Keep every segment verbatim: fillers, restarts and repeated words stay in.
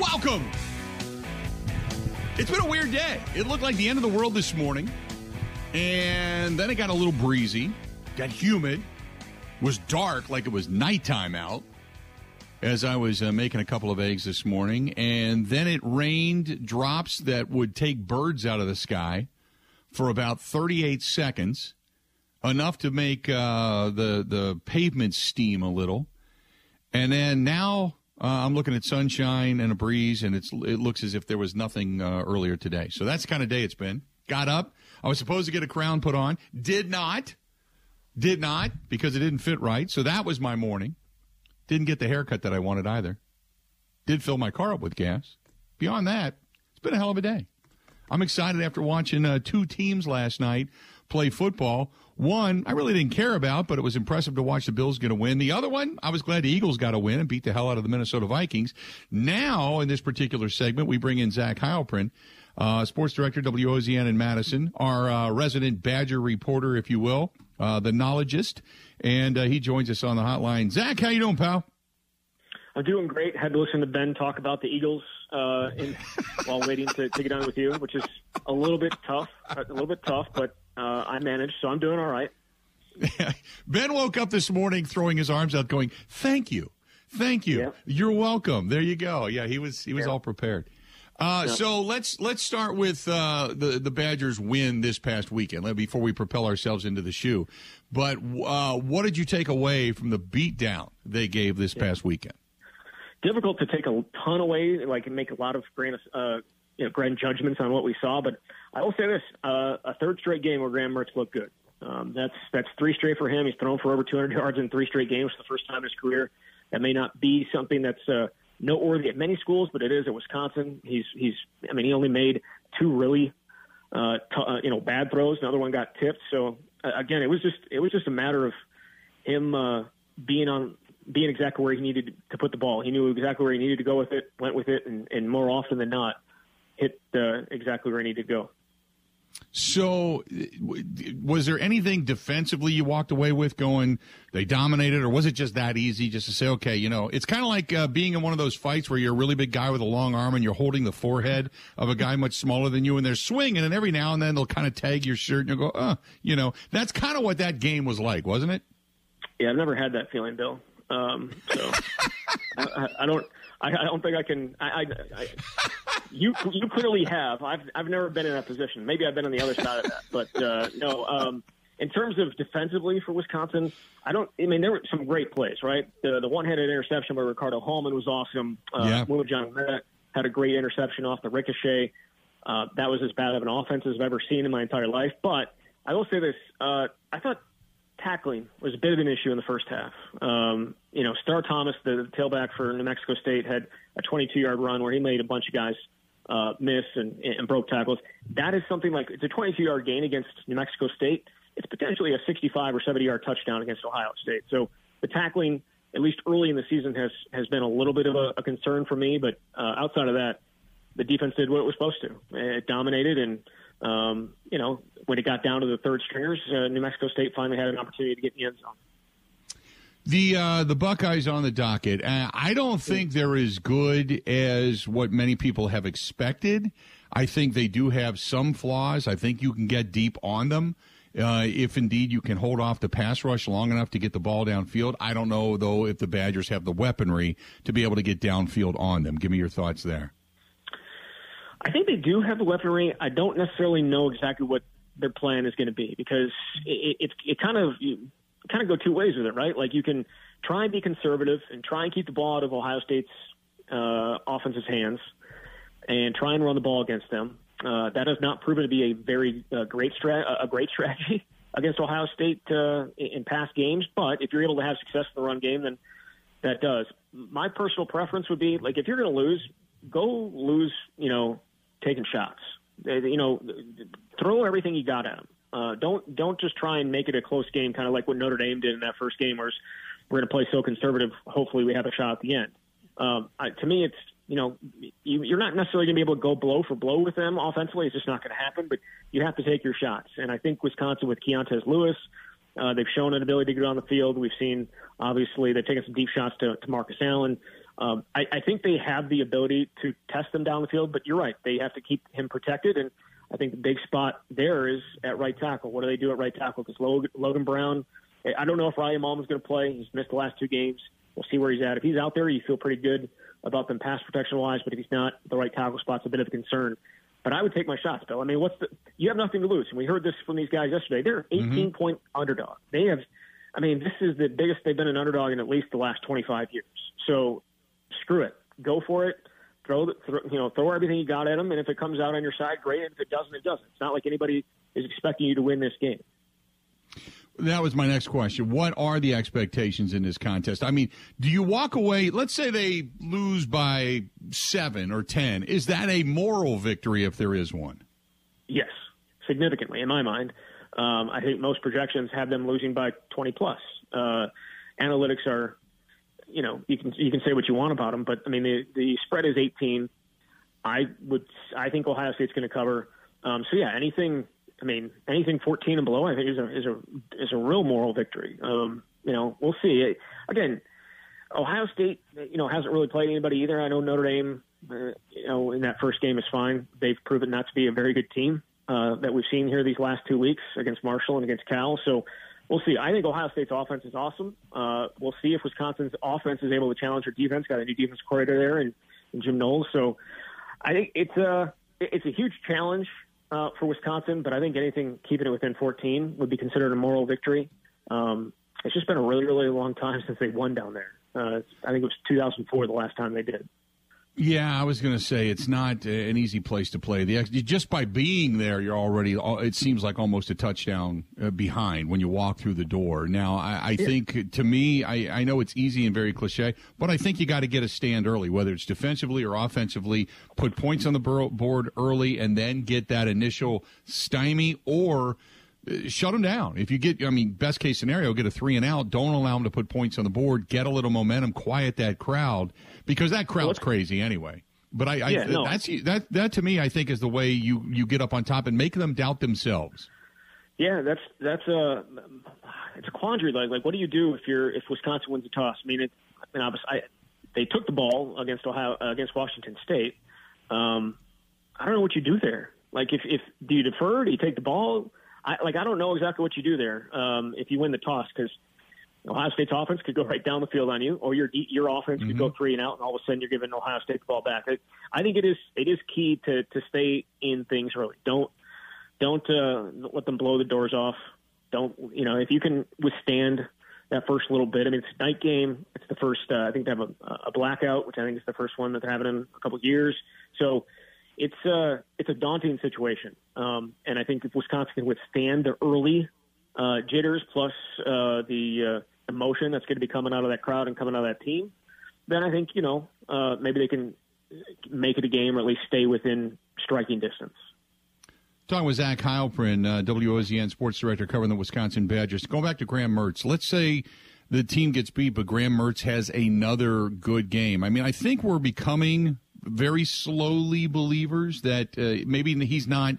Welcome. It's been a weird day. It looked like the end of the world this morning. And then it got a little breezy, got humid, was dark like it was nighttime out as I was uh, making a couple of eggs this morning. And then it rained drops that would take birds out of the sky for about thirty-eight seconds, enough to make uh, the, the pavement steam a little. And then now uh, I'm looking at sunshine and a breeze, and it's it looks as if there was nothing uh, earlier today. So that's the kind of day it's been. Got up. I was supposed to get a crown put on. Did not. Did not, because it didn't fit right. So that was my morning. Didn't get the haircut that I wanted either. Did fill my car up with gas. Beyond that, it's been a hell of a day. I'm excited after watching uh, two teams last night play football. One, I really didn't care about, but it was impressive to watch the Bills get a win. The other one, I was glad the Eagles got a win and beat the hell out of the Minnesota Vikings. Now, in this particular segment, we bring in Zach Heilprin, uh, sports director, W O Z N in Madison, our uh, resident Badger reporter, if you will, uh, the knowledgeist, and uh, he joins us on the hotline. Zach, how you doing, pal? I'm doing great. Had to listen to Ben talk about the Eagles uh, in, while waiting to, to get on with you, which is a little bit tough, a little bit tough, but Uh, I managed, so I'm doing all right. Ben woke up this morning throwing his arms out going, thank you, thank you, yeah. You're welcome. There you go. Yeah, he was he was yeah. all prepared. Uh, yeah. So let's let's start with uh, the, the Badgers' win this past weekend before we propel ourselves into the shoe. But uh, what did you take away from the beatdown they gave this yeah. past weekend? Difficult to take a ton away, like make a lot of grand, uh, you know, grand judgments on what we saw, but I will say this, uh, a third straight game where Graham Mertz looked good. Um, that's that's three straight for him. He's thrown for over two hundred yards in three straight games for the first time in his career. That may not be something that's uh, noteworthy at many schools, but it is at Wisconsin. He's, he's. I mean, he only made two really uh, t- uh, you know, bad throws. Another one got tipped. So, uh, again, it was just it was just a matter of him uh, being on being exactly where he needed to put the ball. He knew exactly where he needed to go with it, went with it, and, and more often than not, hit uh, exactly where he needed to go. So was there anything defensively you walked away with going they dominated, or was it just that easy just to say, okay, you know, it's kind of like uh, being in one of those fights where you're a really big guy with a long arm and you're holding the forehead of a guy much smaller than you and they're swinging, and every now and then they'll kind of tag your shirt and you'll go, uh, you know, that's kind of what that game was like, wasn't it? Yeah, I've never had that feeling, Bill. Um, so I, I don't, I, I don't think I can, I, I, I You you clearly have. I've I've never been in that position. Maybe I've been on the other side of that. But uh, no, um, in terms of defensively for Wisconsin, I don't. I mean, there were some great plays, right? The, the one-handed interception by Ricardo Hallman was awesome. Uh, yeah. John Mett had a great interception off the ricochet. Uh, that was as bad of an offense as I've ever seen in my entire life. But I will say this: uh, I thought tackling was a bit of an issue in the first half. Um, you know, Star Thomas, the, the tailback for New Mexico State, had a twenty-two-yard run where he made a bunch of guys Uh, miss and, and broke tackles. That is something like, it's a twenty-two-yard gain against New Mexico State. It's potentially a sixty-five or seventy-yard touchdown against Ohio State. So the tackling, at least early in the season, has, has been a little bit of a, a concern for me. But uh, outside of that, the defense did what it was supposed to. It dominated, and um, you know, when it got down to the third stringers, uh, New Mexico State finally had an opportunity to get in the end zone. The uh, the Buckeyes on the docket, uh, I don't think they're as good as what many people have expected. I think they do have some flaws. I think you can get deep on them uh, if, indeed, you can hold off the pass rush long enough to get the ball downfield. I don't know, though, if the Badgers have the weaponry to be able to get downfield on them. Give me your thoughts there. I think they do have the weaponry. I don't necessarily know exactly what their plan is going to be, because it, it, it kind of – kind of go two ways with it, right? Like, you can try and be conservative and try and keep the ball out of Ohio State's uh, offense's hands and try and run the ball against them. Uh, that has not proven to be a very uh, great strat a great strategy against Ohio State uh, in past games. But if you're able to have success in the run game, then that does. My personal preference would be, like, if you're going to lose, go lose, you know, taking shots. You know, throw everything you got at them. Uh, don't don't just try and make it a close game, kind of like what Notre Dame did in that first game, where we're going to play so conservative, hopefully we have a shot at the end. Um, I, to me, it's, you know, you, you're not necessarily going to be able to go blow for blow with them offensively. It's just not going to happen, but you have to take your shots. And I think Wisconsin with Keontaze Lewis, uh, they've shown an ability to get on the field. We've seen, obviously, they've taken some deep shots to, to Marcus Allen. Um, I, I think they have the ability to test them down the field, but you're right. They have to keep him protected, and I think the big spot there is at right tackle. What do they do at right tackle? Because Logan, Logan Brown, I don't know if Ryan Malm is going to play. He's missed the last two games. We'll see where he's at. If he's out there, you feel pretty good about them pass protection-wise, but if he's not, the right tackle spot's a bit of a concern. But I would take my shots, Bill. I mean, what's the, you have nothing to lose. And we heard this from these guys yesterday. They're an eighteen-point mm-hmm. underdog. They have – I mean, this is the biggest they've been an underdog in at least the last twenty-five years. So screw it. Go for it. Throw, the, throw you know, throw everything you got at them, and if it comes out on your side, great. And if it doesn't, it doesn't. It's not like anybody is expecting you to win this game. That was my next question. What are the expectations in this contest? I mean, do you walk away, let's say they lose by seven or ten. Is that a moral victory if there is one? Yes, significantly in my mind. Um, I think most projections have them losing by twenty plus. Uh, analytics are, you know, you can you can say what you want about them, but, I mean, the, the spread is eighteen. I would, I think Ohio State's going to cover. Um, so, yeah, anything – I mean, anything fourteen and below, I think, is a is a is a real moral victory. Um, you know, we'll see. Again, Ohio State, you know, hasn't really played anybody either. I know Notre Dame, uh, you know, in that first game is fine. They've proven not to be a very good team uh, that we've seen here these last two weeks against Marshall and against Cal. So we'll see. I think Ohio State's offense is awesome. Uh, we'll see if Wisconsin's offense is able to challenge her defense. Got a new defense coordinator there and, and Jim Knowles. So I think it's a it's a huge challenge. Uh, for Wisconsin, but I think anything keeping it within fourteen would be considered a moral victory. Um, it's just been a really, really long time since they won down there. Uh, I think it was two thousand four the last time they did. Yeah, I was going to say it's not an easy place to play. The just by being there, you're already, it seems like almost a touchdown behind when you walk through the door. Now, I, I yeah. think, to me, I, I know it's easy and very cliche, but I think you got to get a stand early, whether it's defensively or offensively, put points on the board early and then get that initial stymie or shut them down. If you get, I mean, best case scenario, get a three and out. Don't allow them to put points on the board. Get a little momentum. Quiet that crowd because that crowd's crazy anyway. But I, yeah, I no. that's that that to me, I think, is the way you, you get up on top and make them doubt themselves. Yeah, that's that's a it's a quandary. Like like, what do you do if you're if Wisconsin wins the toss? I mean, it, I mean, obviously, I, they took the ball against Ohio uh, against Washington State. Um, I don't know what you do there. Like, if if do you defer? Do you take the ball? I, like, I don't know exactly what you do there um, if you win the toss because Ohio State's offense could go right down the field on you, or your your offense mm-hmm. could go three and out, and all of a sudden you're giving Ohio State the ball back. I, I think it is it is key to, to stay in things early. Don't don't uh, let them blow the doors off. Don't you know if you can withstand that first little bit. I mean, it's a night game. It's the first. Uh, I think they have a, a blackout, which I think is the first one that they're having in a couple of years. So. It's a, it's a daunting situation, um, and I think if Wisconsin can withstand the early uh, jitters plus uh, the uh, emotion that's going to be coming out of that crowd and coming out of that team, then I think, you know, uh, maybe they can make it a game or at least stay within striking distance. Talking with Zach Heilprin, uh, W O Z N sports director covering the Wisconsin Badgers. Going back to Graham Mertz, let's say the team gets beat, but Graham Mertz has another good game. I mean, I think we're becoming – very slowly believers that uh, maybe he's not,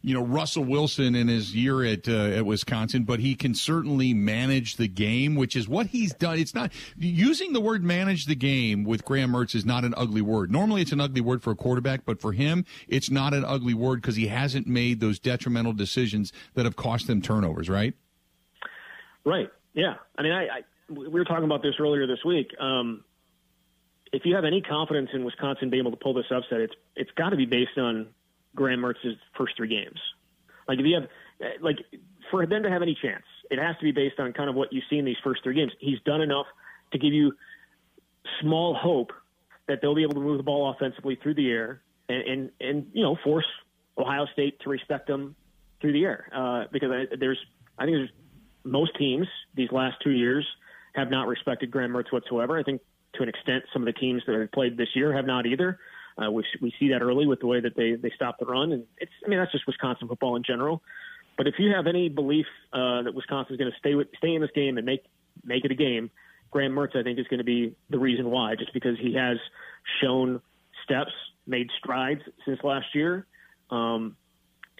you know, Russell Wilson in his year at uh, at Wisconsin, but he can certainly manage the game, which is what he's done. It's not using the word manage the game with Graham Mertz is not an ugly word. Normally it's an ugly word for a quarterback, but for him, it's not an ugly word because he hasn't made those detrimental decisions that have cost them turnovers, right? Right. Yeah. I mean, I, I we were talking about this earlier this week. Um, If you have any confidence in Wisconsin being able to pull this upset, it's it's got to be based on Graham Mertz's first three games. Like if you have, like for them to have any chance, it has to be based on kind of what you see in these first three games. He's done enough to give you small hope that they'll be able to move the ball offensively through the air and and, and you know force Ohio State to respect them through the air uh, because I, there's I think there's most teams these last two years have not respected Graham Mertz whatsoever. I think. To an extent, some of the teams that have played this year have not either. Uh, we, we see that early with the way that they, they stop the run. And it's, I mean, that's just Wisconsin football in general. But if you have any belief uh, that Wisconsin is going to stay with, stay in this game and make make it a game, Graham Mertz, I think, is going to be the reason why, just because he has shown steps, made strides since last year. Um,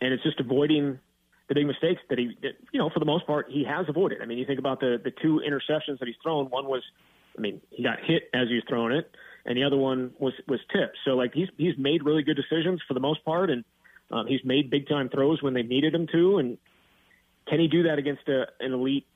and it's just avoiding the big mistakes that he, that, you know, for the most part, he has avoided. I mean, you think about the, the two interceptions that he's thrown. One was – I mean, he got hit as he was throwing it, and the other one was, was tipped. So, like, he's he's made really good decisions for the most part, and um, he's made big-time throws when they needed him to. And can he do that against a, an elite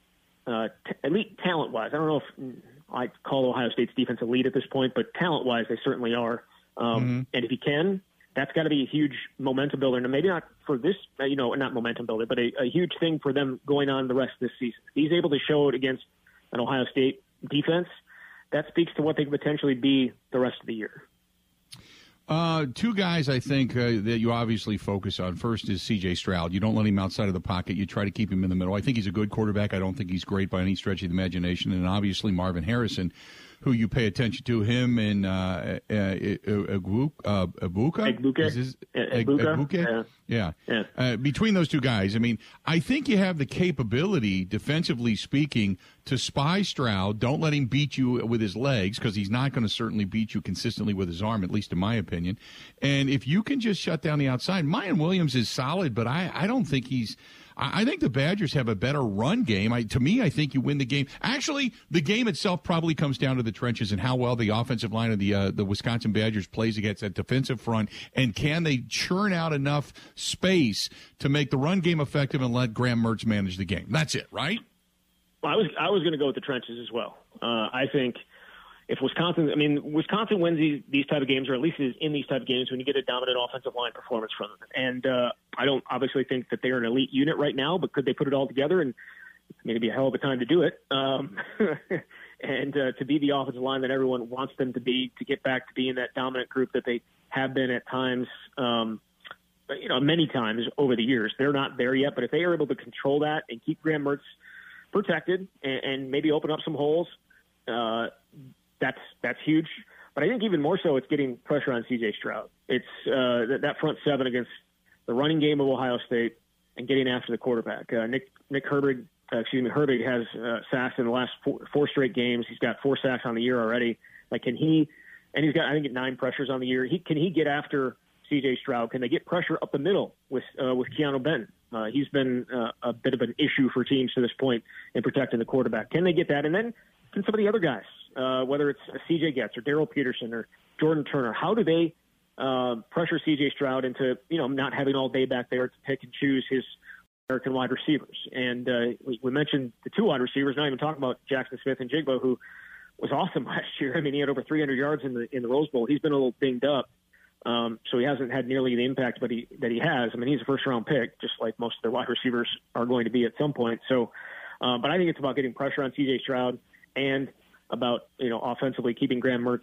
uh, t- elite talent-wise? I don't know if I call Ohio State's defense elite at this point, but talent-wise they certainly are. Um, mm-hmm. And if he can, that's got to be a huge momentum builder. And maybe not for this, you know, not momentum builder, but a, a huge thing for them going on the rest of this season. He's able to show it against an Ohio State defense. That speaks to what they could potentially be the rest of the year. Uh, two guys, I think, uh, that you obviously focus on. First is C J. Stroud. You don't let him outside of the pocket. You try to keep him in the middle. I think he's a good quarterback. I don't think he's great by any stretch of the imagination. And obviously Marvin Harrison, who you pay attention to, him and uh, uh, Ibuka? Uh, Ibuka. Ibuka? Yeah. yeah. Uh, between those two guys, I mean, I think you have the capability, defensively speaking, to spy Stroud. Don't let him beat you with his legs, because he's not going to certainly beat you consistently with his arm, at least in my opinion. And if you can just shut down the outside, Mayan Williams is solid, but I, I don't think he's – I think the Badgers have a better run game. I, to me, I think you win the game. Actually, the game itself probably comes down to the trenches and how well the offensive line of the uh, the Wisconsin Badgers plays against that defensive front, and can they churn out enough space to make the run game effective and let Graham Mertz manage the game. That's it, right? I was I was going to go with the trenches as well. Uh, I think if Wisconsin, I mean, Wisconsin wins these, these type of games, or at least is in these type of games when you get a dominant offensive line performance from them. And uh, I don't obviously think that they're an elite unit right now, but could they put it all together? And I mean, it'd be a hell of a time to do it. Um, and uh, to be the offensive line that everyone wants them to be, to get back to being that dominant group that they have been at times, um, you know, many times over the years. They're not there yet, but if they are able to control that and keep Graham Mertz protected and, and maybe open up some holes, uh, that's that's huge. But I think even more so, it's getting pressure on C J. Stroud. It's uh, that, that front seven against the running game of Ohio State and getting after the quarterback. Uh, Nick Nick Herbig, uh, excuse me, Herbig has uh, sacks in the last four, four straight games. He's got four sacks on the year already. Like, can he? And he's got I think nine pressures on the year. He can he get after C J. Stroud? Can they get pressure up the middle with uh, with Keanu Benton? Uh, he's been uh, a bit of an issue for teams to this point in protecting the quarterback. Can they get that? And then can some of the other guys, uh, whether it's C J. Getz or Darrell Peterson or Jordan Turner, how do they uh, pressure C J. Stroud into, you know, not having all day back there to pick and choose his American wide receivers? And uh, we, we mentioned the two wide receivers, not even talking about Jackson Smith and Jigbo, who was awesome last year. I mean, he had over three hundred yards in the in the Rose Bowl. He's been a little dinged up. Um, so he hasn't had nearly the impact but he, that he has. I mean, he's a first-round pick, just like most of their wide receivers are going to be at some point. So, uh, but I think it's about getting pressure on C J. Stroud and about, you know, offensively keeping Graham Mertz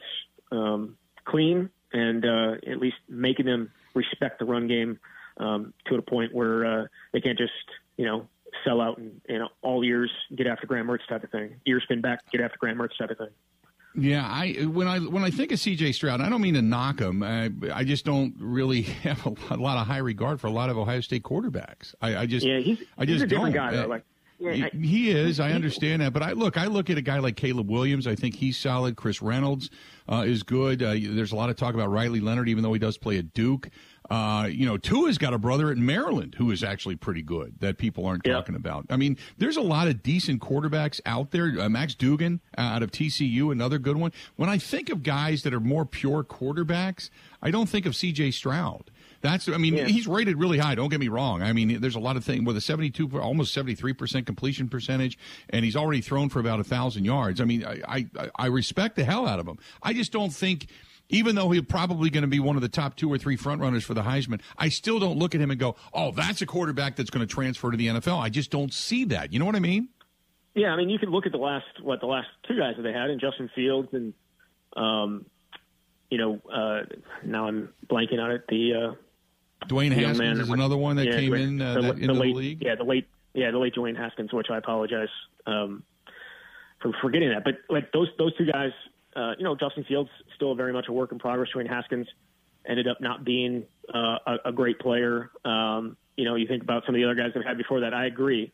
um, clean and uh, at least making them respect the run game um, to a point where uh, they can't just, you know, sell out and, you know, all ears get after Graham Mertz type of thing. Ears spin back, get after Graham Mertz type of thing. Yeah, I when I when I think of C J. Stroud, I don't mean to knock him. I, I just don't really have a lot of high regard for a lot of Ohio State quarterbacks. I, I just yeah, he's, I just he's a different don't. guy. Though, like, yeah, he, I, he is. I understand that, but I look. I look at a guy like Caleb Williams. I think he's solid. Chris Reynolds uh, is good. Uh, there's a lot of talk about Riley Leonard, even though he does play at Duke. Uh, you know, Tua's got a brother at Maryland who is actually pretty good that people aren't yeah. talking about. I mean, there's a lot of decent quarterbacks out there. Uh, Max Duggan uh, out of T C U, another good one. When I think of guys that are more pure quarterbacks, I don't think of C J. Stroud. That's, I mean, yeah. he's rated really high. Don't get me wrong. I mean, there's a lot of things with a seventy-two, almost seventy-three percent completion percentage, and he's already thrown for about a thousand yards. I mean, I, I, I respect the hell out of him. I just don't think. Even though he's probably going to be one of the top two or three frontrunners for the Heisman, I still don't look at him and go, oh, that's a quarterback that's going to transfer to the N F L. I just don't see that. You know what I mean? Yeah, I mean, you can look at the last, what, the last two guys that they had, and Justin Fields and, um, you know, uh, now I'm blanking on it. The uh, Dwayne Haskins man, is another one that yeah, came Dwayne, in uh, the, that, the into late, the league. Yeah, the late, yeah, the late Dwayne Haskins, which I apologize um, for forgetting that. But, like, those those two guys – Uh, you know, Justin Fields still very much a work in progress. Dwayne Haskins ended up not being uh, a, a great player. Um, you know, you think about some of the other guys that we had before that. I agree.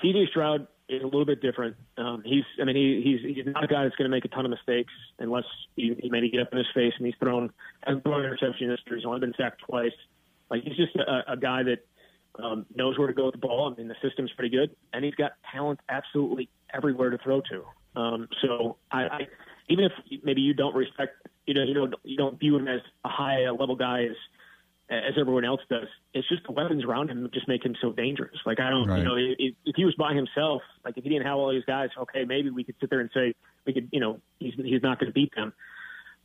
C J. Stroud is a little bit different. Um, he's, I mean, he, he's he's not a guy that's going to make a ton of mistakes unless he, he made it get up in his face, and he's thrown hasn't thrown interception history. He's only been sacked twice. Like, he's just a, a guy that um, knows where to go with the ball. I mean, the system's pretty good, and he's got talent absolutely everywhere to throw to. Um, so I, I even if maybe you don't respect, you know, you don't you don't view him as a high level guy as as everyone else does. It's just the weapons around him that just make him so dangerous. Like I don't, right. you know, if, if he was by himself, like if he didn't have all these guys, okay, maybe we could sit there and say we could, you know, he's he's not going to beat them.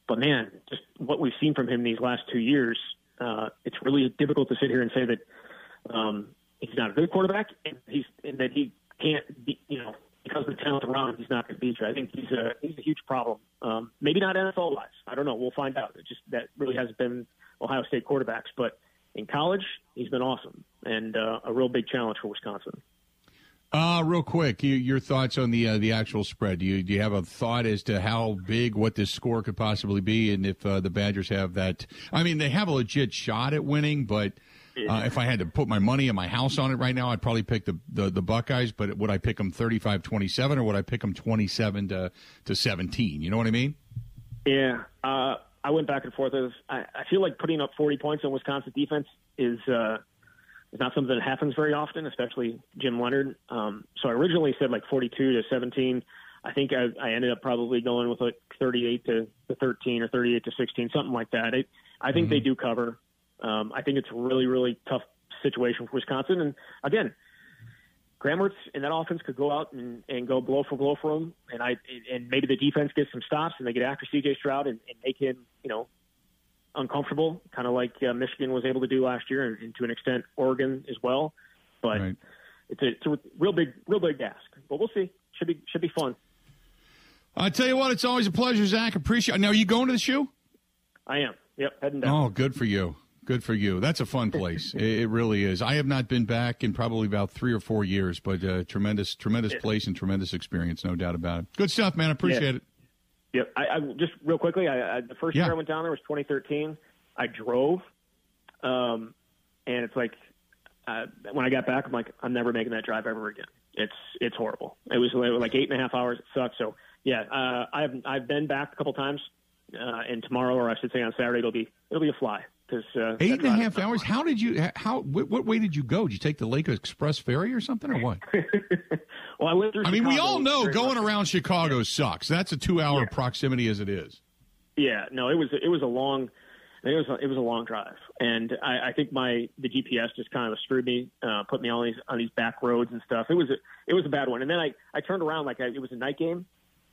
But man, just what we've seen from him these last two years, uh, it's really difficult to sit here and say that um, he's not a good quarterback, and he's and that he can't, be, you know, because of the talent around him, he's not going to beat you. I think he's a he's a huge problem. Um, maybe not N F L wise, I don't know. We'll find out. It just that really hasn't been Ohio State quarterbacks, but in college, he's been awesome and uh, a real big challenge for Wisconsin. Uh, real quick, you, your thoughts on the uh, the actual spread. Do you, do you have a thought as to how big, what this score could possibly be, and if uh, the Badgers have that? I mean, they have a legit shot at winning, but uh, if I had to put my money and my house on it right now, I'd probably pick the, the, the Buckeyes, but would I pick them thirty-five twenty-seven or would I pick them twenty-seven to seventeen? You know what I mean? Yeah, uh, I went back and forth. I, was, I, I feel like putting up forty points on Wisconsin defense is uh, – it's not something that happens very often, especially Jim Leonard. Um, so I originally said like forty-two to seventeen. I think I, I ended up probably going with like thirty-eight to thirteen or thirty-eight to sixteen, something like that. I, I think mm-hmm. they do cover. Um, I think it's a really, really tough situation for Wisconsin. And again, Graham Mertz and that offense could go out and, and go blow for blow for them. And I and maybe the defense gets some stops and they get after C J. Stroud and, and make him, you know, uncomfortable, kind of like uh, Michigan was able to do last year, and, and to an extent Oregon as well. But right. it's, a, it's a real big, real big ask. But we'll see. Should be, should be fun. I tell you what, it's always a pleasure, Zach. Appreciate. Now, are you going to the shoe? I am. Yep, heading down. Oh, good for you. Good for you. That's a fun place. it, it really is. I have not been back in probably about three or four years, but uh, tremendous, tremendous yeah. place and tremendous experience, no doubt about it. Good stuff, man. I appreciate yeah. it. Yep. I, I just real quickly. I, I the first yeah. year I went down there was twenty thirteen. I drove, um, and it's like uh, when I got back, I'm like, I'm never making that drive ever again. It's it's horrible. It was like eight and a half hours. It sucked. So yeah, uh, I've I've been back a couple times, uh, and tomorrow, or I should say on Saturday, it'll be it'll be a fly. Cause, uh, eight and a half hours. Fun. How did you? How what, what way did you go? Did you take the Lake Express ferry or something, or what? Well, I went through. I mean, Chicago we all know going much. around Chicago yeah. sucks. That's a two-hour yeah. proximity as it is. Yeah, no, it was it was a long, it was a, it was a long drive, and I, I think my the G P S just kind of screwed me, uh, put me on these on these back roads and stuff. It was a, it was a bad one, and then I, I turned around like I, it was a night game,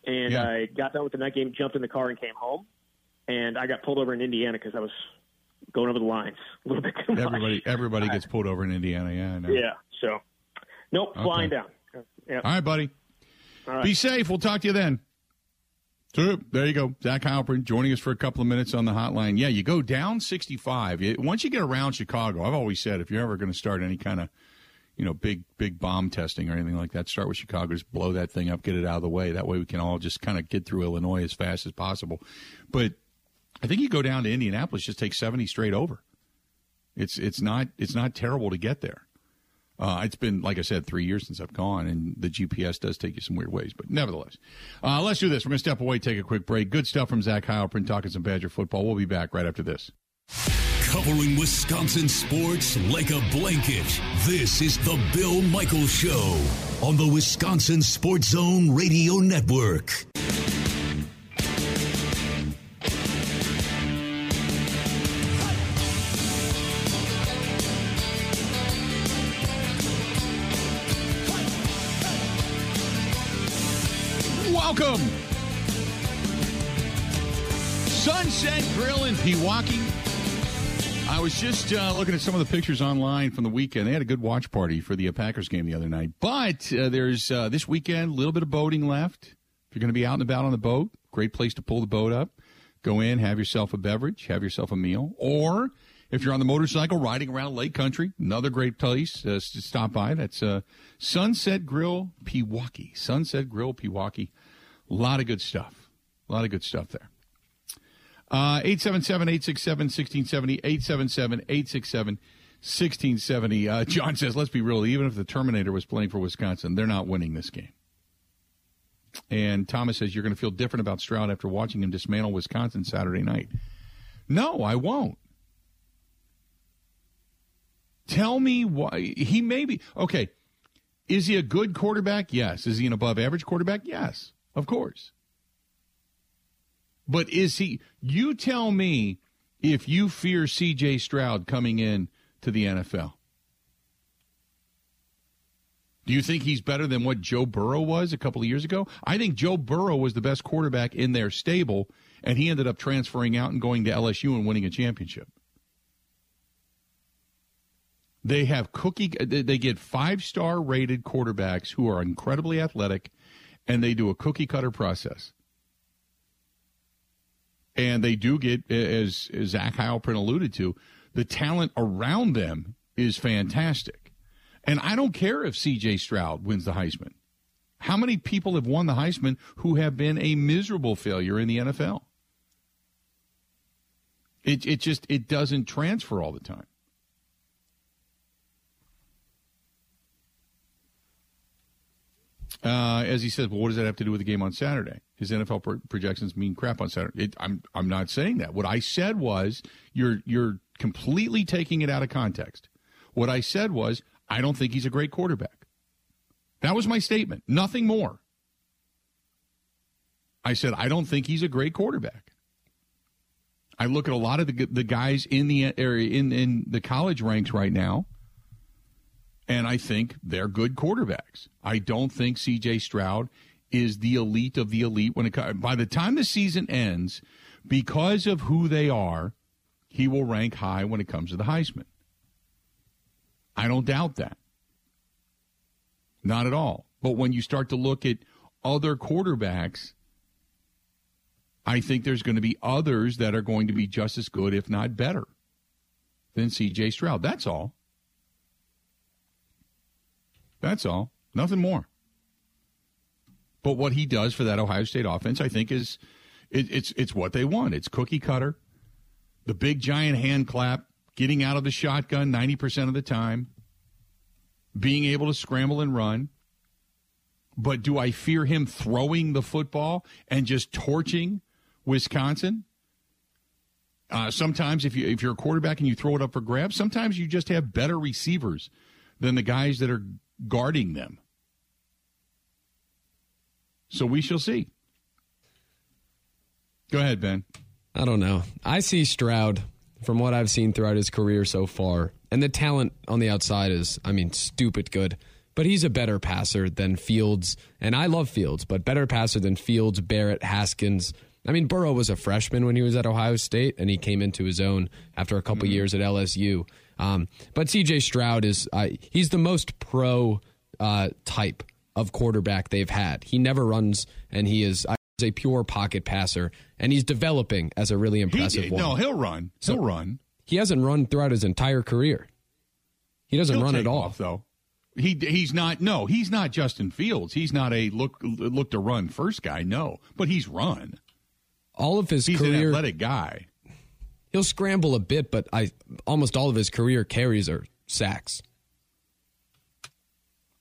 and yeah. I got done with the night game, jumped in the car, and came home, and I got pulled over in Indiana because I was going over the lines a little bit too much. Everybody, everybody gets pulled over in Indiana. Yeah, I know. Yeah. So, nope, okay. flying down. Yep. All right, buddy. All right. Be safe. We'll talk to you then. So, there you go. Zach Heilprin joining us for a couple of minutes on the hotline. Yeah, you go down sixty-five. You, once you get around Chicago, I've always said if you're ever going to start any kind of, you know, big, big bomb testing or anything like that, start with Chicago. Just blow that thing up, get it out of the way. That way we can all just kind of get through Illinois as fast as possible. But I think you go down to Indianapolis, just take seventy straight over. It's it's not it's not terrible to get there. Uh, it's been, like I said, three years since I've gone, and the G P S does take you some weird ways. But nevertheless, uh, let's do this. We're going to step away, take a quick break. Good stuff from Zach Heilprin, talking some Badger football. We'll be back right after this. Covering Wisconsin sports like a blanket, this is the Bill Michaels Show on the Wisconsin Sports Zone Radio Network. Welcome. Sunset Grill in Pewaukee. I was just uh, looking at some of the pictures online from the weekend. They had a good watch party for the uh, Packers game the other night. But uh, there's uh, this weekend a little bit of boating left. If you're going to be out and about on the boat, great place to pull the boat up. Go in, have yourself a beverage, have yourself a meal. Or if you're on the motorcycle riding around Lake Country, another great place uh, to stop by. That's uh, Sunset Grill Pewaukee. Sunset Grill Pewaukee. A lot of good stuff. A lot of good stuff there. Uh, eight seven seven, eight six seven, one six seven zero, eight seven seven, eight six seven, one six seven zero. Uh, John says, let's be real, even if the Terminator was playing for Wisconsin, they're not winning this game. And Thomas says, you're going to feel different about Stroud after watching him dismantle Wisconsin Saturday night. No, I won't. Tell me why. He may be. Okay. Is he a good quarterback? Yes. Is he an above average quarterback? Yes. Of course. But is he – you tell me if you fear C J. Stroud coming in to the N F L. Do you think he's better than what Joe Burrow was a couple of years ago? I think Joe Burrow was the best quarterback in their stable, and he ended up transferring out and going to L S U and winning a championship. They have cookie – they get five-star rated quarterbacks who are incredibly athletic, and they do a cookie-cutter process. And they do get, as, as Zach Heilprin alluded to, the talent around them is fantastic. And I don't care if C J. Stroud wins the Heisman. How many people have won the Heisman who have been a miserable failure in the N F L? It, it just it doesn't transfer all the time. Uh, as he says, well, what does that have to do with the game on Saturday? His N F L pro- projections mean crap on Saturday. It, I'm I'm not saying that. What I said was you're you're completely taking it out of context. What I said was I don't think he's a great quarterback. That was my statement. Nothing more. I said I don't think he's a great quarterback. I look at a lot of the the guys in the area in in the college ranks right now. And I think they're good quarterbacks. I don't think C J. Stroud is the elite of the elite. When it, by the time the season ends, because of who they are, he will rank high when it comes to the Heisman. I don't doubt that. Not at all. But when you start to look at other quarterbacks, I think there's going to be others that are going to be just as good, if not better, than C J. Stroud. That's all. That's all. Nothing more. But what he does for that Ohio State offense, I think, is it, it's it's what they want. It's cookie cutter, the big giant hand clap, getting out of the shotgun ninety percent of the time, being able to scramble and run. But do I fear him throwing the football and just torching Wisconsin? Uh, sometimes if you if you're a quarterback and you throw it up for grabs, sometimes you just have better receivers than the guys that are guarding them. So we shall see. Go ahead, Ben. I don't know. I see Stroud from what I've seen throughout his career so far, and the talent on the outside is, I mean, stupid good, but he's a better passer than Fields, and I love Fields, but better passer than Fields, Barrett, Haskins. I mean, Burrow was a freshman when he was at Ohio State, and he came into his own after a couple mm-hmm. years at L S U. Um, but C J. Stroud is uh, he's the most pro uh, type of quarterback they've had. He never runs, and he is uh, a pure pocket passer, and he's developing as a really impressive he, one. No, he'll run. He'll so run. He hasn't run throughout his entire career. He doesn't he'll run at all. Off, though. He he's not. No, he's not Justin Fields. He's not a look look to run first guy. No, but he's run. All of his he's career, he's an athletic guy. He'll scramble a bit, but I almost all of his career carries are sacks.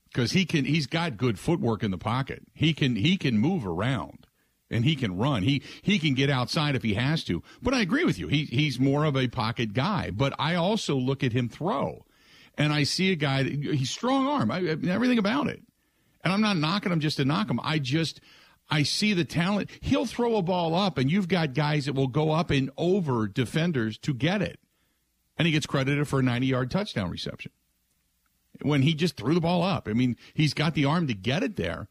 Because he can, he's got good footwork in the pocket. He can, he can move around, and he can run. He he can get outside if he has to. But I agree with you. He he's more of a pocket guy. But I also look at him throw, and I see a guy. He's strong arm. I, everything about it. And I'm not knocking him just to knock him. I just. I see the talent. He'll throw a ball up, and you've got guys that will go up and over defenders to get it. And he gets credited for a ninety-yard touchdown reception when he just threw the ball up. I mean, he's got the arm to get it there,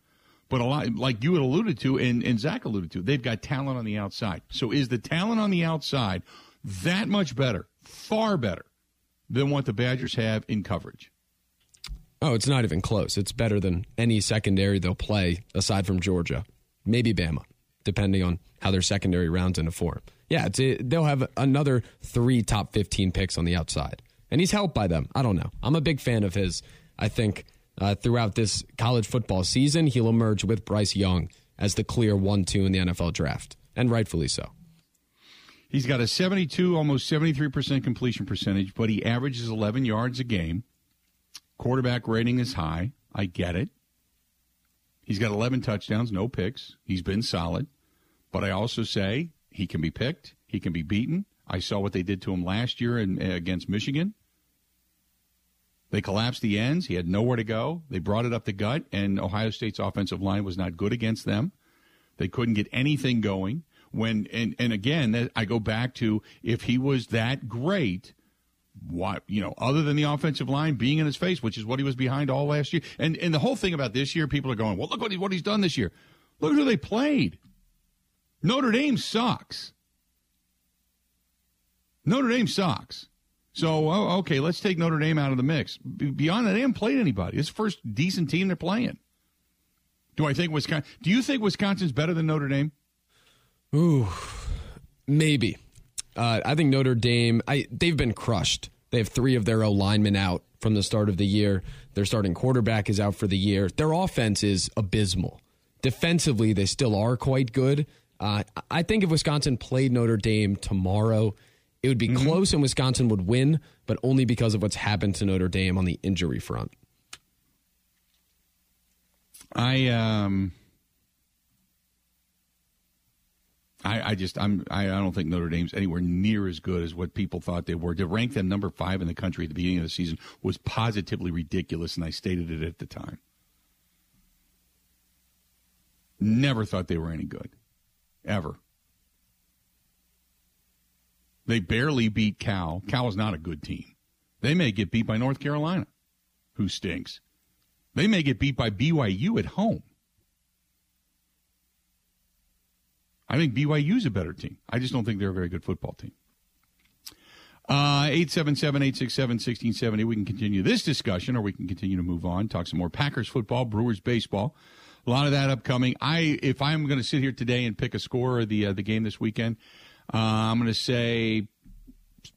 but a lot, like you had alluded to and, and Zach alluded to, they've got talent on the outside. So is the talent on the outside that much better, far better, than what the Badgers have in coverage? Oh, it's not even close. It's better than any secondary they'll play aside from Georgia. Maybe Bama, depending on how their secondary rounds into form. Yeah, it's, it, they'll have another three top fifteen picks on the outside. And he's helped by them. I don't know. I'm a big fan of his. I think uh, throughout this college football season, he'll emerge with Bryce Young as the clear one two in the N F L draft, and rightfully so. He's got a seventy-two, almost seventy-three percent completion percentage, but he averages eleven yards a game. Quarterback rating is high. I get it. He's got eleven touchdowns, no picks. He's been solid. But I also say he can be picked. He can be beaten. I saw what they did to him last year in, against Michigan. They collapsed the ends. He had nowhere to go. They brought it up the gut, and Ohio State's offensive line was not good against them. They couldn't get anything going. when and, and again, I go back to, if he was that great, what, you know, other than the offensive line being in his face, which is what he was behind all last year. And and the whole thing about this year, people are going, well, look what, he, what he's done this year. Look at who they played. Notre Dame sucks. Notre Dame sucks. So, oh, okay, let's take Notre Dame out of the mix. B- beyond that, they haven't played anybody. It's the first decent team they're playing. Do I think Wisconsin? Do you think Wisconsin's better than Notre Dame? Ooh, maybe. Uh, I think Notre Dame, I, they've been crushed. They have three of their O linemen out from the start of the year. Their starting quarterback is out for the year. Their offense is abysmal. Defensively, they still are quite good. Uh, I think if Wisconsin played Notre Dame tomorrow, it would be mm-hmm. close and Wisconsin would win, but only because of what's happened to Notre Dame on the injury front. I um, I, I just I'm I, I don't think Notre Dame's anywhere near as good as what people thought they were. To rank them number five in the country at the beginning of the season was positively ridiculous, and I stated it at the time. Never thought they were any good, ever. They barely beat Cal. Cal is not a good team. They may get beat by North Carolina, who stinks. They may get beat by B Y U at home. I think B Y U's a better team. I just don't think they're a very good football team. Uh, eight seven seven, eight six seven, one six seven zero. We can continue this discussion, or we can continue to move on, talk some more Packers football, Brewers baseball. A lot of that upcoming. I, if I'm going to sit here today and pick a score of the uh, the game this weekend, uh, I'm going to say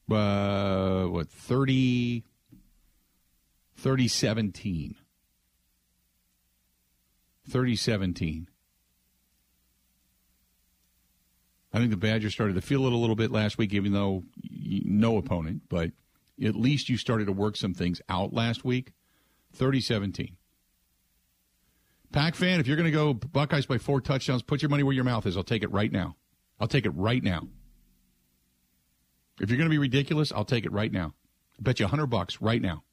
uh, what thirty, thirty seventeen. thirty seventeen. I think the Badgers started to feel it a little bit last week, even though no opponent, but at least you started to work some things out last week. thirty seventeen. Pack fan, if you're going to go Buckeyes by four touchdowns, put your money where your mouth is. I'll take it right now. I'll take it right now. If you're going to be ridiculous, I'll take it right now. I bet you a hundred bucks right now.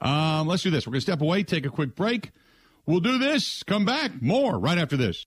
Um, let's do this. We're going to step away, take a quick break. We'll do this, come back, more right after this.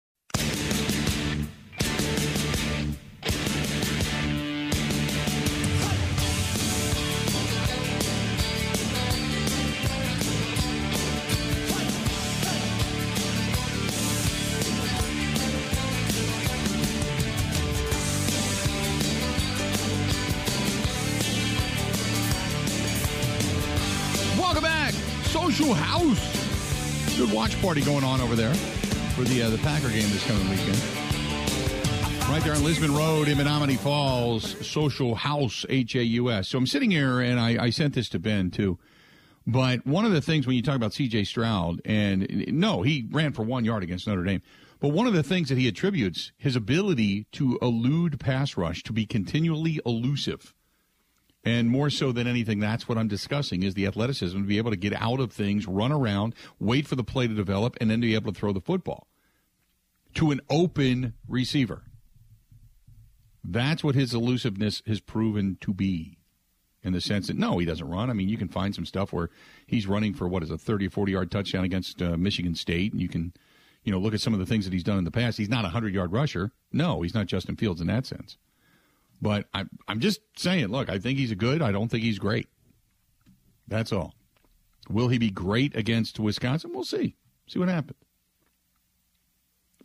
House. Good watch party going on over there for the uh, the Packer game this coming weekend. Right there on Lisbon Road in Menominee Falls, Social House, H A U S. So I'm sitting here, and I, I sent this to Ben, too. But one of the things when you talk about C J. Stroud, and no, he ran for one yard against Notre Dame, but one of the things that he attributes his ability to elude pass rush, to be continually elusive. And more so than anything, that's what I'm discussing, is the athleticism to be able to get out of things, run around, wait for the play to develop, and then to be able to throw the football to an open receiver. That's what his elusiveness has proven to be, in the sense that, no, he doesn't run. I mean, you can find some stuff where he's running for, what is a thirty or forty-yard touchdown against uh, Michigan State, and you can, you know, look at some of the things that he's done in the past. He's not a hundred-yard rusher. No, he's not Justin Fields in that sense. But I, I'm just saying, look, I think he's good. I don't think he's great. That's all. Will he be great against Wisconsin? We'll see. See what happens.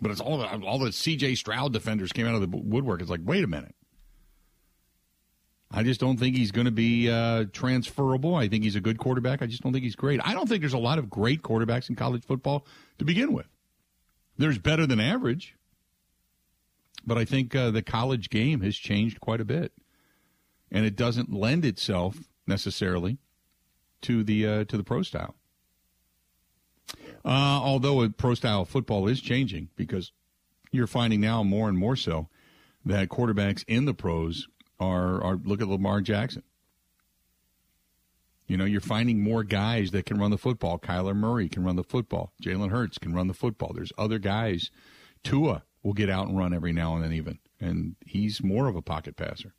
But it's all the, all the C J. Stroud defenders came out of the woodwork. It's like, wait a minute. I just don't think he's going to be uh, transferable. I think he's a good quarterback. I just don't think he's great. I don't think there's a lot of great quarterbacks in college football to begin with. There's better than average. But I think uh, the college game has changed quite a bit, and it doesn't lend itself necessarily to the uh, to the pro style. Uh, although a pro style football is changing, because you're finding now more and more so that quarterbacks in the pros are, are look at Lamar Jackson. You know, you're finding more guys that can run the football. Kyler Murray can run the football. Jalen Hurts can run the football. There's other guys. Tua will get out and run every now and then even. And he's more of a pocket passer.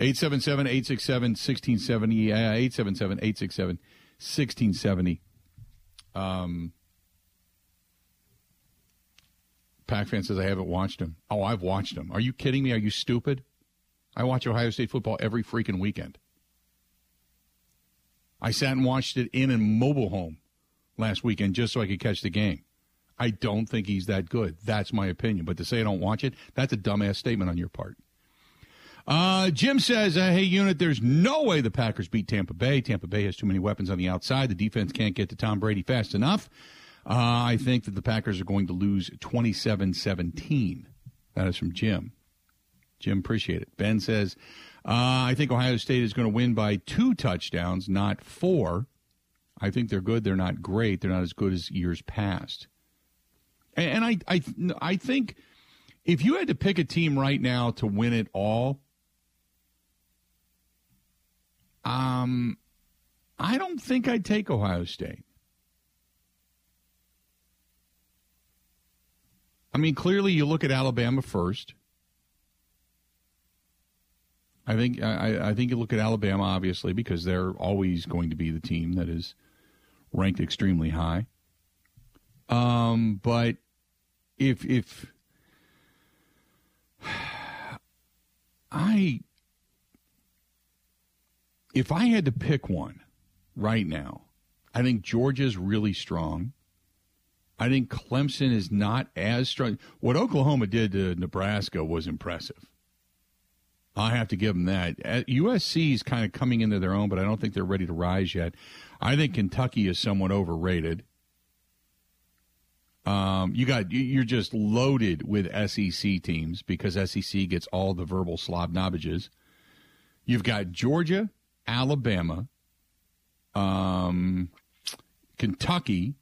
eight seven seven, eight six seven, one six seven zero. eight seven seven, eight six seven, one six seven zero. Um, Pac fan says, I haven't watched him. Oh, I've watched him. Are you kidding me? Are you stupid? I watch Ohio State football every freaking weekend. I sat and watched it in a mobile home last weekend just so I could catch the game. I don't think he's that good. That's my opinion. But to say I don't watch it, that's a dumbass statement on your part. Uh, Jim says, uh, hey, unit, there's no way the Packers beat Tampa Bay. Tampa Bay has too many weapons on the outside. The defense can't get to Tom Brady fast enough. Uh, I think that the Packers are going to lose twenty-seven seventeen. That is from Jim. Jim, appreciate it. Ben says, uh, I think Ohio State is going to win by two touchdowns, not four. I think they're good. They're not great. They're not as good as years past. And I, I, I think if you had to pick a team right now to win it all, um, I don't think I'd take Ohio State. I mean, clearly you look at Alabama first. I think I, I think you look at Alabama, obviously, because they're always going to be the team that is ranked extremely high. Um, but if if I if I had to pick one right now, I think Georgia's really strong. I think Clemson is not as strong. What Oklahoma did to Nebraska was impressive. I have to give them that. U S C is kind of coming into their own, but I don't think they're ready to rise yet. I think Kentucky is somewhat overrated. Um, you got you're just loaded with S E C teams because S E C gets all the verbal slobnobbages. You've got Georgia, Alabama, um, Kentucky,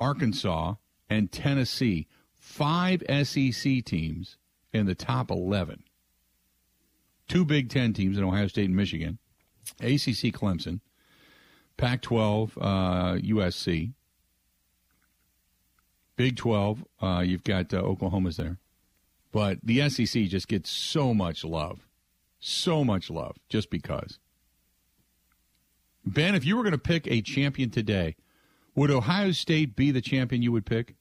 Arkansas, and Tennessee. Five S E C teams in the top eleven. Two Big Ten teams in Ohio State and Michigan. A C C, Clemson, Pac twelve, uh, U S C. Big twelve, uh, you've got uh, Oklahoma's there. But the S E C just gets so much love, so much love, just because. Ben, if you were going to pick a champion today, would Ohio State be the champion you would pick?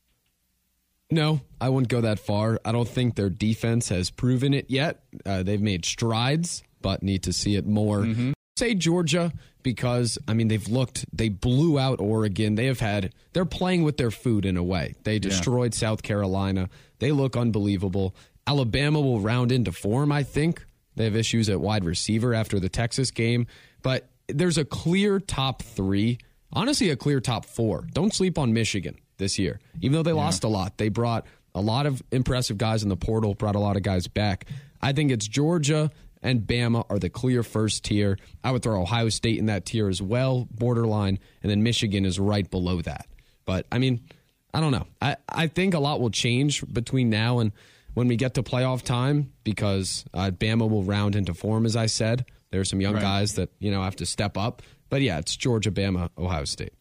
No, I wouldn't go that far. I don't think their defense has proven it yet. Uh, they've made strides, but need to see it more. Mm-hmm. Say Georgia because, I mean, they've looked, they blew out Oregon. They have had, they're playing with their food in a way. They destroyed yeah. South Carolina. They look unbelievable. Alabama will round into form, I think. They have issues at wide receiver after the Texas game. But there's a clear top three, honestly a clear top four. Don't sleep on Michigan this year. Even though they yeah. lost a lot, they brought a lot of impressive guys in the portal, brought a lot of guys back. I think it's Georgia and Bama are the clear first tier. I would throw Ohio State in that tier as well, borderline, and then Michigan is right below that. But, I mean, I don't know. I, I think a lot will change between now and when we get to playoff time because uh, Bama will round into form, as I said. There are some young right. guys that, you know, have to step up. But, yeah, it's Georgia, Bama, Ohio State.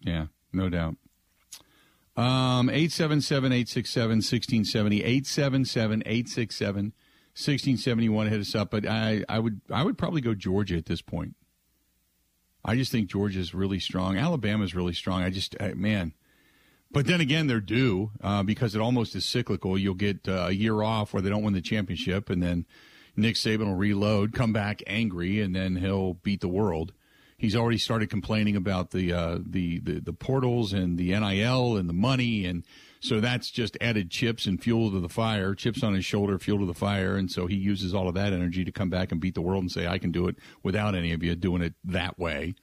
Yeah, no doubt. Um, eight seven seven, eight six seven, one six seven zero, eight seven seven, eight six seven, one six seven zero. sixteen seventy-one hit us up, but I, I would I would probably go Georgia at this point. I just think Georgia's really strong. Alabama's really strong. I just, I, man. But then again, they're due uh, because it almost is cyclical. You'll get uh, a year off where they don't win the championship, and then Nick Saban will reload, come back angry, and then he'll beat the world. He's already started complaining about the uh, the, the the portals and the N I L and the money and so that's just added chips and fuel to the fire, chips on his shoulder, fuel to the fire. And so he uses all of that energy to come back and beat the world and say, I can do it without any of you doing it that way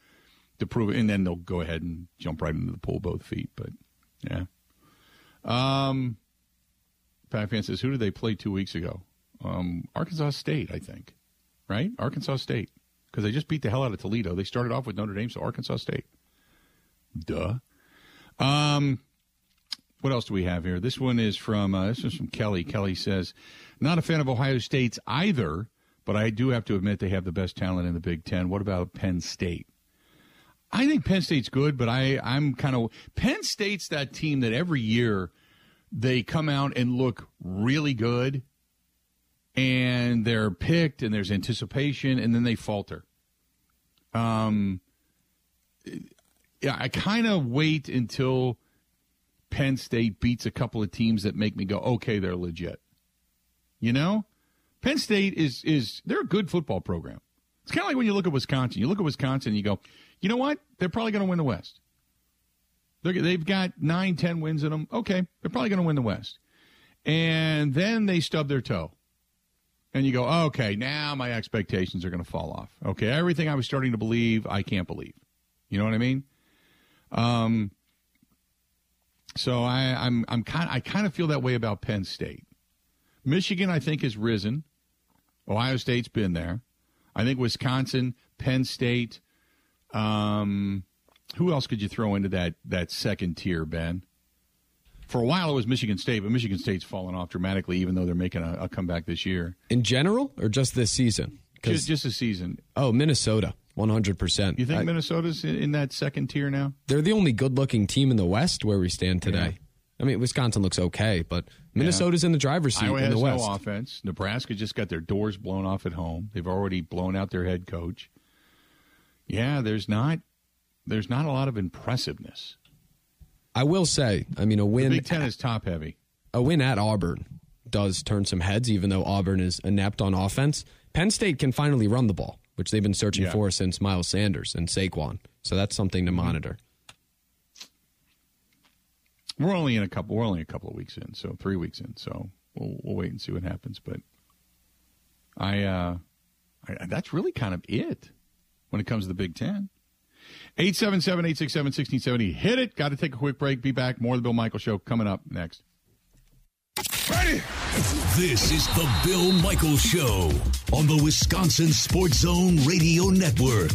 to prove it. And then they'll go ahead and jump right into the pool, both feet. But, yeah. Um, Pat Fan says, who did they play two weeks ago? Um, Arkansas State, I think. Right? Arkansas State. Because they just beat the hell out of Toledo. They started off with Notre Dame, so Arkansas State. Duh. Um... What else do we have here? This one is from uh, this is from Kelly. Kelly says, not a fan of Ohio State's either, but I do have to admit they have the best talent in the Big Ten. What about Penn State? I think Penn State's good, but I, I'm kind of – Penn State's that team that every year they come out and look really good, and they're picked, and there's anticipation, and then they falter. Um, I kind of wait until Penn State beats a couple of teams that make me go, okay, they're legit. You know? Penn State is, is they're a good football program. It's kind of like when you look at Wisconsin. You look at Wisconsin and you go, you know what? They're probably going to win the West. They're, they've got nine, ten wins in them. Okay, they're probably going to win the West. And then they stub their toe. And you go, okay, now my expectations are going to fall off. Okay, everything I was starting to believe, I can't believe. You know what I mean? Um. So I, I'm I'm kind I kind of feel that way about Penn State. Michigan, I think, has risen. Ohio State's been there. I think Wisconsin, Penn State. Um, who else could you throw into that that second tier, Ben? For a while, it was Michigan State, but Michigan State's fallen off dramatically, even though they're making a, a comeback this year. In general, or just this season? Just, just this season. Oh, Minnesota, one hundred percent. You think I, Minnesota's in, in that second tier now? They're the only good-looking team in the West where we stand today. Yeah. I mean, Wisconsin looks okay, but Minnesota's yeah. in the driver's seat Iowa in the West. Iowa has no offense. Nebraska just got their doors blown off at home. They've already blown out their head coach. Yeah, there's not there's not a lot of impressiveness. I will say, I mean, a win. The Big Ten is top heavy. A win at Auburn does turn some heads, even though Auburn is inept on offense. Penn State can finally run the ball, which they've been searching yeah. for since Miles Sanders and Saquon. So that's something to monitor. We're only in a couple. We're only a couple of weeks in, so three weeks in. So we'll, we'll wait and see what happens. But I, uh, I, that's really kind of it when it comes to the Big Ten. eight seven seven, eight six seven, one six seven zero. Hit it. Got to take a quick break. Be back. More of the Bill Michael Show coming up next. Ready? This is the Bill Michael Show on the Wisconsin Sports Zone Radio Network.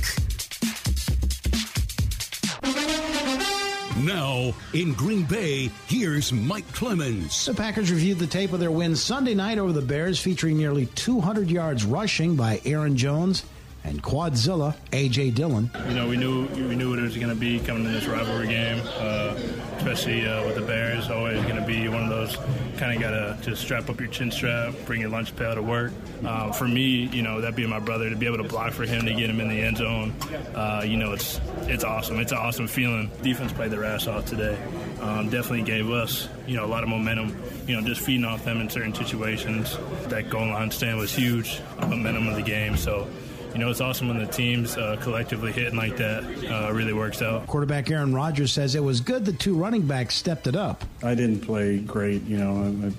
Now, in Green Bay, here's Mike Clemens. The Packers reviewed the tape of their win Sunday night over the Bears, featuring nearly two hundred yards rushing by Aaron Jones and Quadzilla, A J. Dillon. You know, we knew we knew what it was going to be coming in this rivalry game, uh, especially uh, with the Bears. Always going to be one of those kind of got to just strap up your chin strap, bring your lunch pail to work. Um, for me, you know, that being my brother, to be able to block for him, to get him in the end zone, uh, you know, it's it's awesome. It's an awesome feeling. Defense played their ass off today. Um, definitely gave us, you know, a lot of momentum, you know, just feeding off them in certain situations. That goal line stand was huge, momentum of the game, so... You know, it's awesome when the teams uh, collectively hitting like that uh, really works out. Quarterback Aaron Rodgers says it was good the two running backs stepped it up. I didn't play great, you know. I, I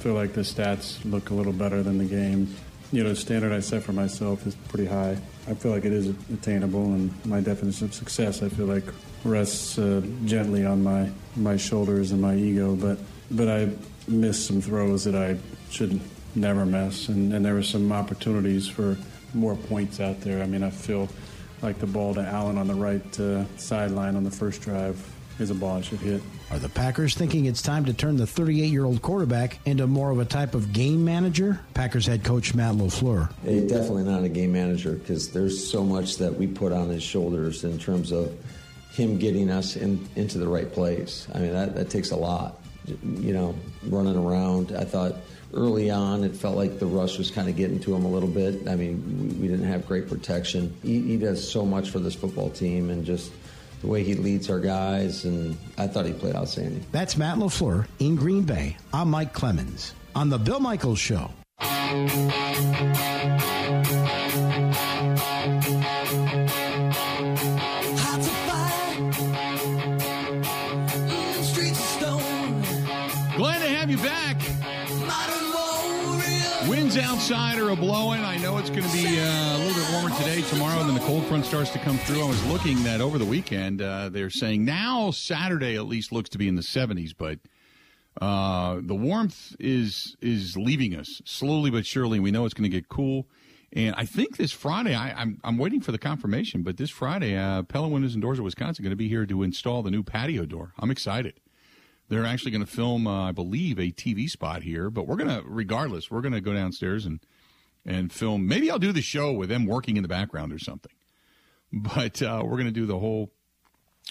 feel like the stats look a little better than the game. You know, the standard I set for myself is pretty high. I feel like it is attainable, and my definition of success, I feel like, rests uh, gently on my, my shoulders and my ego. But, but I missed some throws that I should never miss, and, and there were some opportunities for more points out there. I mean, I feel like the ball to Allen on the right uh, sideline on the first drive is a ball I should hit. Are the Packers thinking it's time to turn the thirty-eight-year-old quarterback into more of a type of game manager? Packers head coach Matt LaFleur. Hey, definitely not a game manager, because there's so much that we put on his shoulders in terms of him getting us in, into the right place. I mean, that, that takes a lot, you know, running around. I thought... Early on, it felt like the rush was kind of getting to him a little bit. I mean, we didn't have great protection. He, he does so much for this football team, and just the way he leads our guys, and I thought he played outstanding. That's Matt LaFleur in Green Bay. I'm Mike Clemens on The Bill Michaels Show. Outside are a blowing. I know it's going to be uh, a little bit warmer today, tomorrow, and then the cold front starts to come through. I was looking that over the weekend, uh, they're saying now Saturday at least looks to be in the seventies, but uh, the warmth is is leaving us slowly but surely. We know it's going to get cool, and I think this Friday, I, I'm I'm waiting for the confirmation, but this Friday, uh, Pella Windows and Doors of Wisconsin going to be here to install the new patio door. I'm excited. They're actually going to film, uh, I believe, a T V spot here. But we're going to, regardless, we're going to go downstairs and and film. Maybe I'll do the show with them working in the background or something. But uh, we're going to do the whole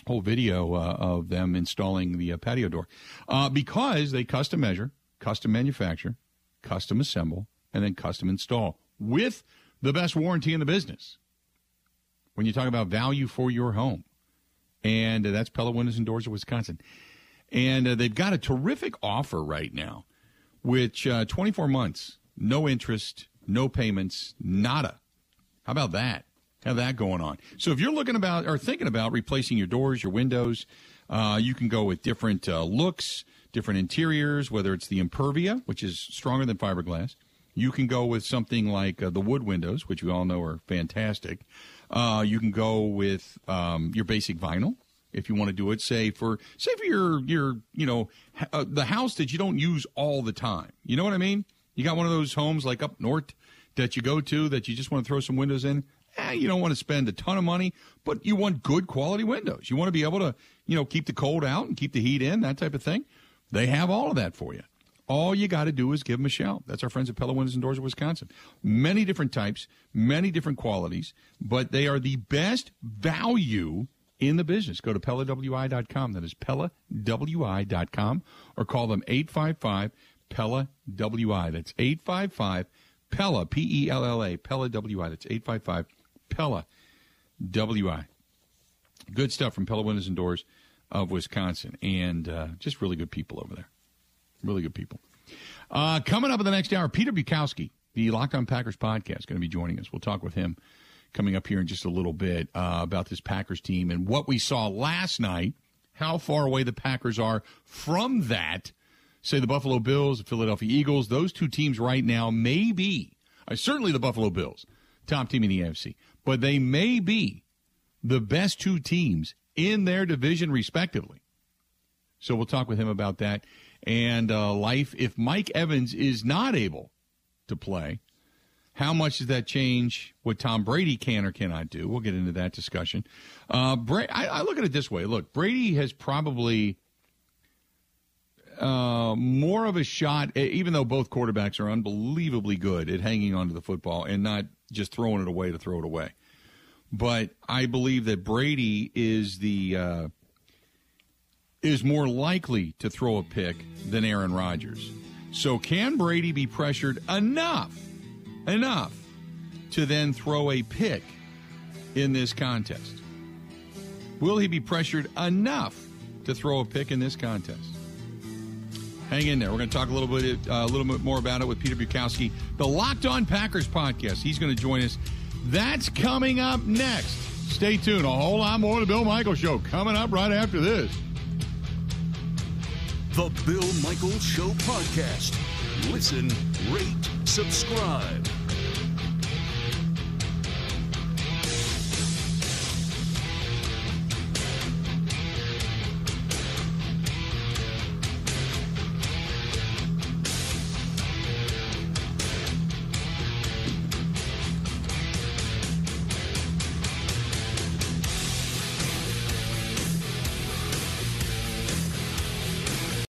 whole video uh, of them installing the uh, patio door. Uh, because they custom measure, custom manufacture, custom assemble, and then custom install with the best warranty in the business. When you talk about value for your home, and uh, that's Pella Windows and Doors of Wisconsin. And uh, they've got a terrific offer right now, which uh, twenty-four months, no interest, no payments, nada. How about that? Have that going on. So if you're looking about or thinking about replacing your doors, your windows, uh, you can go with different uh, looks, different interiors, whether it's the Impervia, which is stronger than fiberglass. You can go with something like uh, the wood windows, which we all know are fantastic. Uh, you can go with um, your basic vinyl if you want to do it. Say for say for your your you know ha- uh, the house that you don't use all the time. You know what I mean? You got one of those homes like up north that you go to that you just want to throw some windows in. Eh, you don't want to spend a ton of money, but you want good quality windows. You want to be able to, you know, keep the cold out and keep the heat in, that type of thing. They have all of that for you. All you got to do is give them a shout. That's our friends at Pella Windows and Doors of Wisconsin. Many different types, many different qualities, but they are the best value in the business. Go to Pella W I dot com. That is Pella W I dot com, or call them eight five five Pella W I. That's eight five five Pella, P E L L A, Pella W I. That's eight five five Pella W I. Good stuff from Pella Windows and Doors of Wisconsin, and uh, just really good people over there. Really good people. Uh, coming up in the next hour, Peter Bukowski, the Locked On Packers podcast, going to be joining us. We'll talk with him coming up here in just a little bit uh, about this Packers team and what we saw last night, how far away the Packers are from that. Say the Buffalo Bills, the Philadelphia Eagles, those two teams right now may be, uh, certainly the Buffalo Bills, top team in the A F C, but they may be the best two teams in their division respectively. So we'll talk with him about that and uh, life. If Mike Evans is not able to play, how much does that change what Tom Brady can or cannot do? We'll get into that discussion. Uh, Bra- I, I look at it this way. Look, Brady has probably uh, more of a shot, even though both quarterbacks are unbelievably good at hanging on to the football and not just throwing it away to throw it away. But I believe that Brady is the uh, is more likely to throw a pick than Aaron Rodgers. So can Brady be pressured enough, enough to then throw a pick in this contest? Will he be pressured enough to throw a pick in this contest? Hang in there. We're going to talk a little bit, uh, a little bit more about it with Peter Bukowski, the Locked On Packers podcast. He's going to join us. That's coming up next. Stay tuned. A whole lot more of the Bill Michaels Show coming up right after this. The Bill Michaels Show podcast. Listen, rate, subscribe.